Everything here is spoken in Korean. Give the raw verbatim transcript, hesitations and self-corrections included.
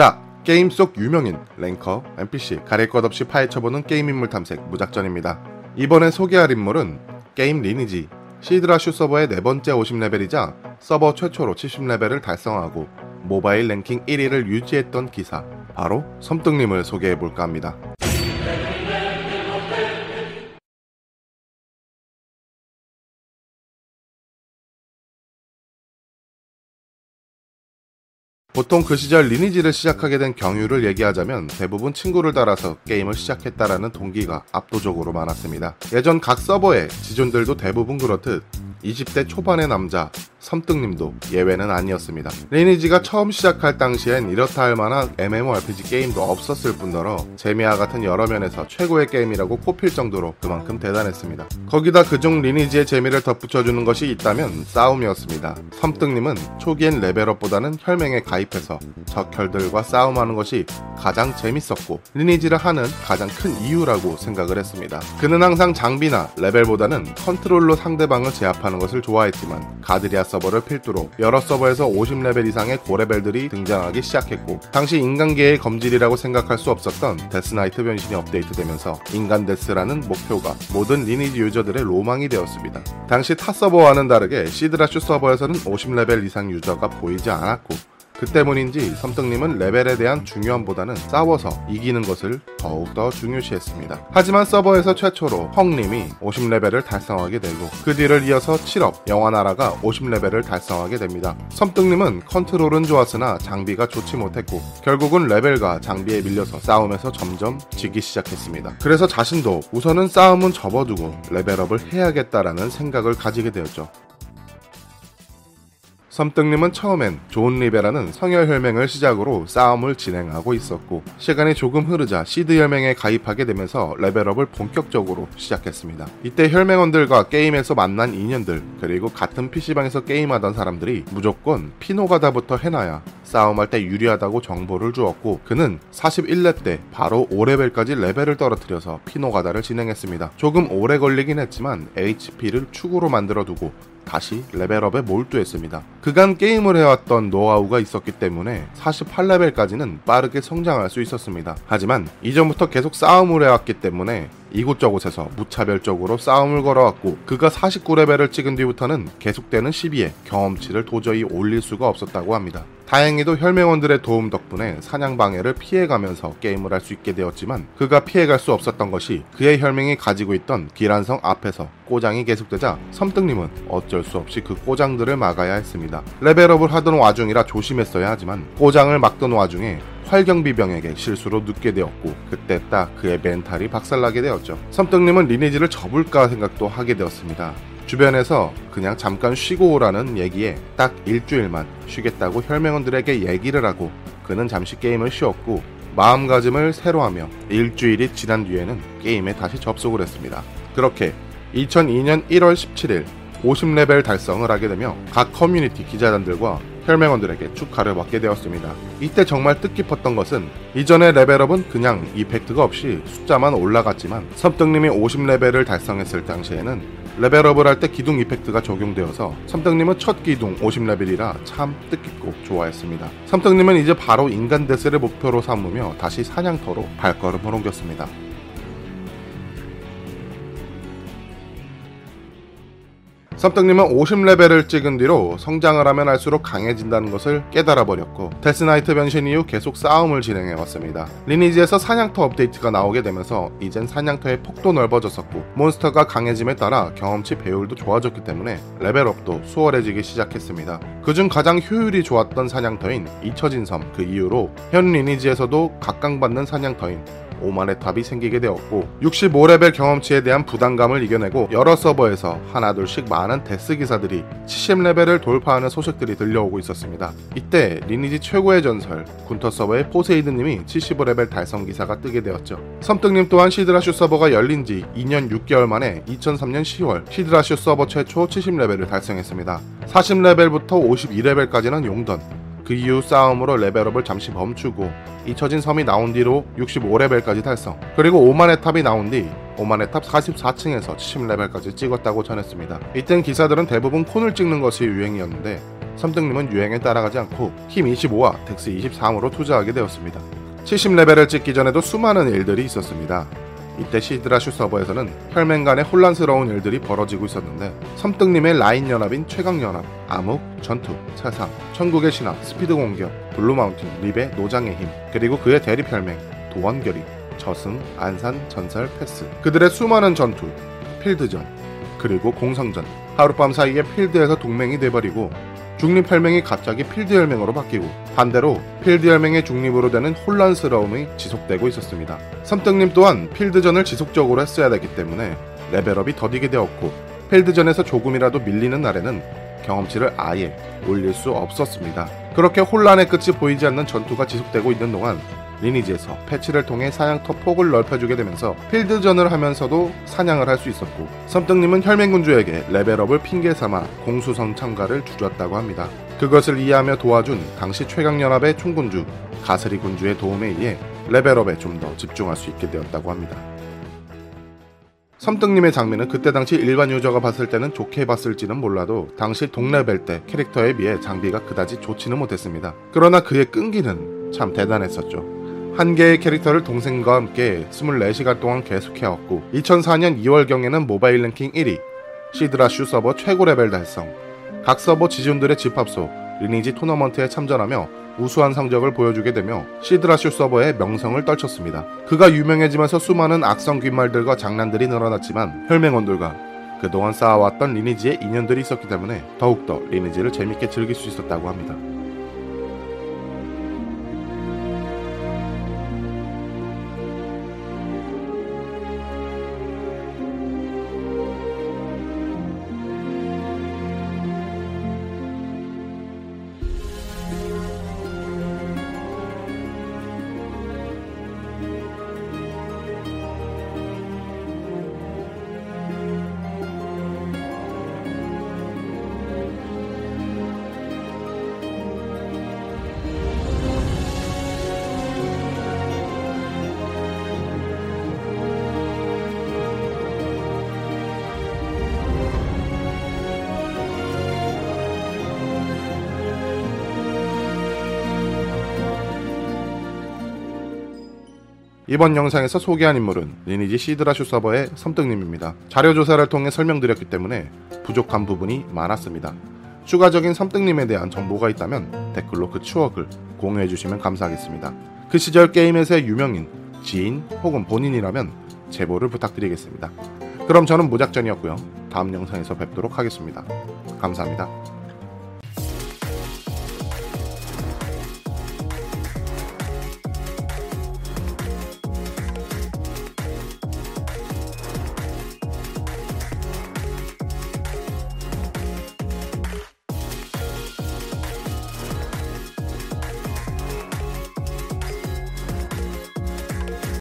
자, 게임 속 유명인, 랭커, 엔피씨, 가릴 것 없이 파헤쳐보는 게임 인물 탐색 무작전입니다. 이번에 소개할 인물은 게임 리니지, 시드라슈 서버의 네 번째 오십 레벨이자 서버 최초로 칠십 레벨을 달성하고 모바일 랭킹 일 위를 유지했던 기사, 바로 섬뜩님을 소개해볼까 합니다. 보통 그 시절 리니지를 시작하게 된 경유를 얘기하자면 대부분 친구를 따라서 게임을 시작했다라는 동기가 압도적으로 많았습니다. 예전 각 서버의 지존들도 대부분 그렇듯 이십 대 초반의 남자 섬뜩님도 예외는 아니었습니다. 리니지가 처음 시작할 당시엔 이렇다 할 만한 엠엠오알피지 게임도 없었을 뿐더러 재미와 같은 여러 면에서 최고의 게임이라고 꼽힐 정도로 그만큼 대단했습니다. 거기다 그중 리니지의 재미를 덧붙여주는 것이 있다면 싸움이었습니다. 섬뜩님은 초기엔 레벨업보다는 혈맹에 가입해서 적혈들과 싸움하는 것이 가장 재밌었고 리니지를 하는 가장 큰 이유라고 생각을 했습니다. 그는 항상 장비나 레벨보다는 컨트롤로 상대방을 제압하는 것을 좋아했지만 가드리아 서버를 필두로 여러 서버에서 오십 레벨 이상의 고레벨들이 등장하기 시작했고 당시 인간계의 검질이라고 생각할 수 없었던 데스나이트 변신이 업데이트되면서 인간 데스라는 목표가 모든 리니지 유저들의 로망이 되었습니다. 당시 타 서버와는 다르게 시드라슈 서버에서는 오십 레벨 이상 유저가 보이지 않았고 그 때문인지 섬뜩님은 레벨에 대한 중요함보다는 싸워서 이기는 것을 더욱더 중요시했습니다. 하지만 서버에서 최초로 헝님이 오십 레벨을 달성하게 되고 그 뒤를 이어서 칠업, 영화나라가 오십 레벨을 달성하게 됩니다. 섬뜩님은 컨트롤은 좋았으나 장비가 좋지 못했고 결국은 레벨과 장비에 밀려서 싸움에서 점점 지기 시작했습니다. 그래서 자신도 우선은 싸움은 접어두고 레벨업을 해야겠다라는 생각을 가지게 되었죠. 섬뜩님은 처음엔 존 리베라는 성혈 혈맹을 시작으로 싸움을 진행하고 있었고 시간이 조금 흐르자 시드 혈맹에 가입하게 되면서 레벨업을 본격적으로 시작했습니다. 이때 혈맹원들과 게임에서 만난 인연들 그리고 같은 피씨방에서 게임하던 사람들이 무조건 피노가다부터 해놔야 싸움할 때 유리하다고 정보를 주었고 그는 사십일 렙 때 바로 오 레벨까지 레벨을 떨어뜨려서 피노가다를 진행했습니다. 조금 오래 걸리긴 했지만 에이치피를 축으로 만들어두고 다시 레벨업에 몰두했습니다. 그간 게임을 해왔던 노하우가 있었기 때문에 사십팔 레벨까지는 빠르게 성장할 수 있었습니다. 하지만 이전부터 계속 싸움을 해왔기 때문에 이곳저곳에서 무차별적으로 싸움을 걸어왔고 그가 사십구 레벨을 찍은 뒤부터는 계속되는 시비에 경험치를 도저히 올릴 수가 없었다고 합니다. 다행히도 혈맹원들의 도움 덕분에 사냥방해를 피해가면서 게임을 할 수 있게 되었지만 그가 피해갈 수 없었던 것이 그의 혈맹이 가지고 있던 기란성 앞에서 꼬장이 계속되자 섬뜩님은 어쩔 수 없이 그 꼬장들을 막아야 했습니다. 레벨업을 하던 와중이라 조심했어야 하지만 꼬장을 막던 와중에 활경비병에게 실수로 늦게 되었고 그때 딱 그의 멘탈이 박살나게 되었죠. 섬뜩님은 리니지를 접을까 생각도 하게 되었습니다. 주변에서 그냥 잠깐 쉬고 오라는 얘기에 딱 일주일만 쉬겠다고 혈맹원들에게 얘기를 하고 그는 잠시 게임을 쉬었고 마음가짐을 새로 하며 일주일이 지난 뒤에는 게임에 다시 접속을 했습니다. 그렇게 이천이 년 일 월 십칠 일 오십 레벨 달성을 하게 되며 각 커뮤니티 기자단들과 혈맹원들에게 축하를 받게 되었습니다. 이때 정말 뜻깊었던 것은 이전의 레벨업은 그냥 이펙트가 없이 숫자만 올라갔지만 섬뜩님이 오십 레벨을 달성했을 당시에는 레벨업을 할 때 기둥 이펙트가 적용되어서 섬뜩님은 첫 기둥 오십 레벨이라 참 뜻깊고 좋아했습니다. 섬뜩님은 이제 바로 인간 데스를 목표로 삼으며 다시 사냥터로 발걸음을 옮겼습니다. 섬뜩님은 오십 레벨을 찍은 뒤로 성장을 하면 할수록 강해진다는 것을 깨달아버렸고 데스나이트 변신 이후 계속 싸움을 진행해왔습니다. 리니지에서 사냥터 업데이트가 나오게 되면서 이젠 사냥터의 폭도 넓어졌었고 몬스터가 강해짐에 따라 경험치 배율도 좋아졌기 때문에 레벨업도 수월해지기 시작했습니다. 그중 가장 효율이 좋았던 사냥터인 잊혀진 섬 그 이후로 현 리니지에서도 각광받는 사냥터인 오만의 탑이 생기게 되었고 육십오 레벨 경험치에 대한 부담감을 이겨내고 여러 서버에서 하나둘씩 많은 데스 기사들이 칠십 레벨을 돌파하는 소식들이 들려오고 있었습니다. 이때 리니지 최고의 전설 군터 서버의 포세이드님이 칠십오 레벨 달성 기사가 뜨게 되었죠. 섬뜩님 또한 시드라슈 서버가 열린 지 이 년 육 개월 만에 이천삼 년 시 월 시드라슈 서버 최초 칠십 레벨을 달성했습니다. 사십 레벨부터 오십이 레벨까지는 용던 그 이후 싸움으로 레벨업을 잠시 멈추고 잊혀진 섬이 나온 뒤로 육십오 레벨까지 달성 그리고 오만의 탑이 나온 뒤 오만의 탑 사십사 층에서 칠십 레벨까지 찍었다고 전했습니다. 이땐 기사들은 대부분 콘을 찍는 것이 유행이었는데 섬등님은 유행에 따라가지 않고 힘 이십오와 덱스 이십삼으로 투자하게 되었습니다. 칠십 레벨을 찍기 전에도 수많은 일들이 있었습니다. 이때 시드라슈 서버에서는 혈맹 간의 혼란스러운 일들이 벌어지고 있었는데 섬뜩님의 라인 연합인 최강연합, 암흑, 전투, 차상, 천국의 신화, 스피드 공격, 블루마운틴, 립의 노장의 힘, 그리고 그의 대립 혈맹, 도원결이, 저승, 안산, 전설, 패스, 그들의 수많은 전투, 필드전, 그리고 공성전, 하룻밤 사이에 필드에서 동맹이 돼버리고 중립 혈맹이 갑자기 필드 혈맹으로 바뀌고 반대로 필드 혈맹의 중립으로 되는 혼란스러움이 지속되고 있었습니다. 섬뜩님 또한 필드전을 지속적으로 했어야 되기 때문에 레벨업이 더디게 되었고 필드전에서 조금이라도 밀리는 날에는 경험치를 아예 올릴 수 없었습니다. 그렇게 혼란의 끝이 보이지 않는 전투가 지속되고 있는 동안 리니지에서 패치를 통해 사냥터 폭을 넓혀주게 되면서 필드전을 하면서도 사냥을 할 수 있었고 섬뜩님은 혈맹군주에게 레벨업을 핑계삼아 공수성 참가를 주저했다고 합니다. 그것을 이해하며 도와준 당시 최강연합의 총군주 가스리 군주의 도움에 의해 레벨업에 좀 더 집중할 수 있게 되었다고 합니다. 섬뜩님의 장면은 그때 당시 일반 유저가 봤을 때는 좋게 봤을지는 몰라도 당시 동레벨 때 캐릭터에 비해 장비가 그다지 좋지는 못했습니다. 그러나 그의 끈기는 참 대단했었죠. 한 개의 캐릭터를 동생과 함께 이십사 시간 동안 계속해왔고 이천사년 이월경에는 모바일 랭킹 일위, 시드라슈 서버 최고 레벨 달성, 각 서버 지존들의 집합소, 리니지 토너먼트에 참전하며 우수한 성적을 보여주게 되며 시드라슈 서버의 명성을 떨쳤습니다. 그가 유명해지면서 수많은 악성 귓말들과 장난들이 늘어났지만 혈맹원들과 그동안 쌓아왔던 리니지의 인연들이 있었기 때문에 더욱더 리니지를 재밌게 즐길 수 있었다고 합니다. 이번 영상에서 소개한 인물은 리니지 시드라슈 서버의 섬뜩님입니다. 자료조사를 통해 설명드렸기 때문에 부족한 부분이 많았습니다. 추가적인 섬뜩님에 대한 정보가 있다면 댓글로 그 추억을 공유해주시면 감사하겠습니다. 그 시절 게임에서의 유명인, 지인 혹은 본인이라면 제보를 부탁드리겠습니다. 그럼 저는 무작전이었고요. 다음 영상에서 뵙도록 하겠습니다. 감사합니다.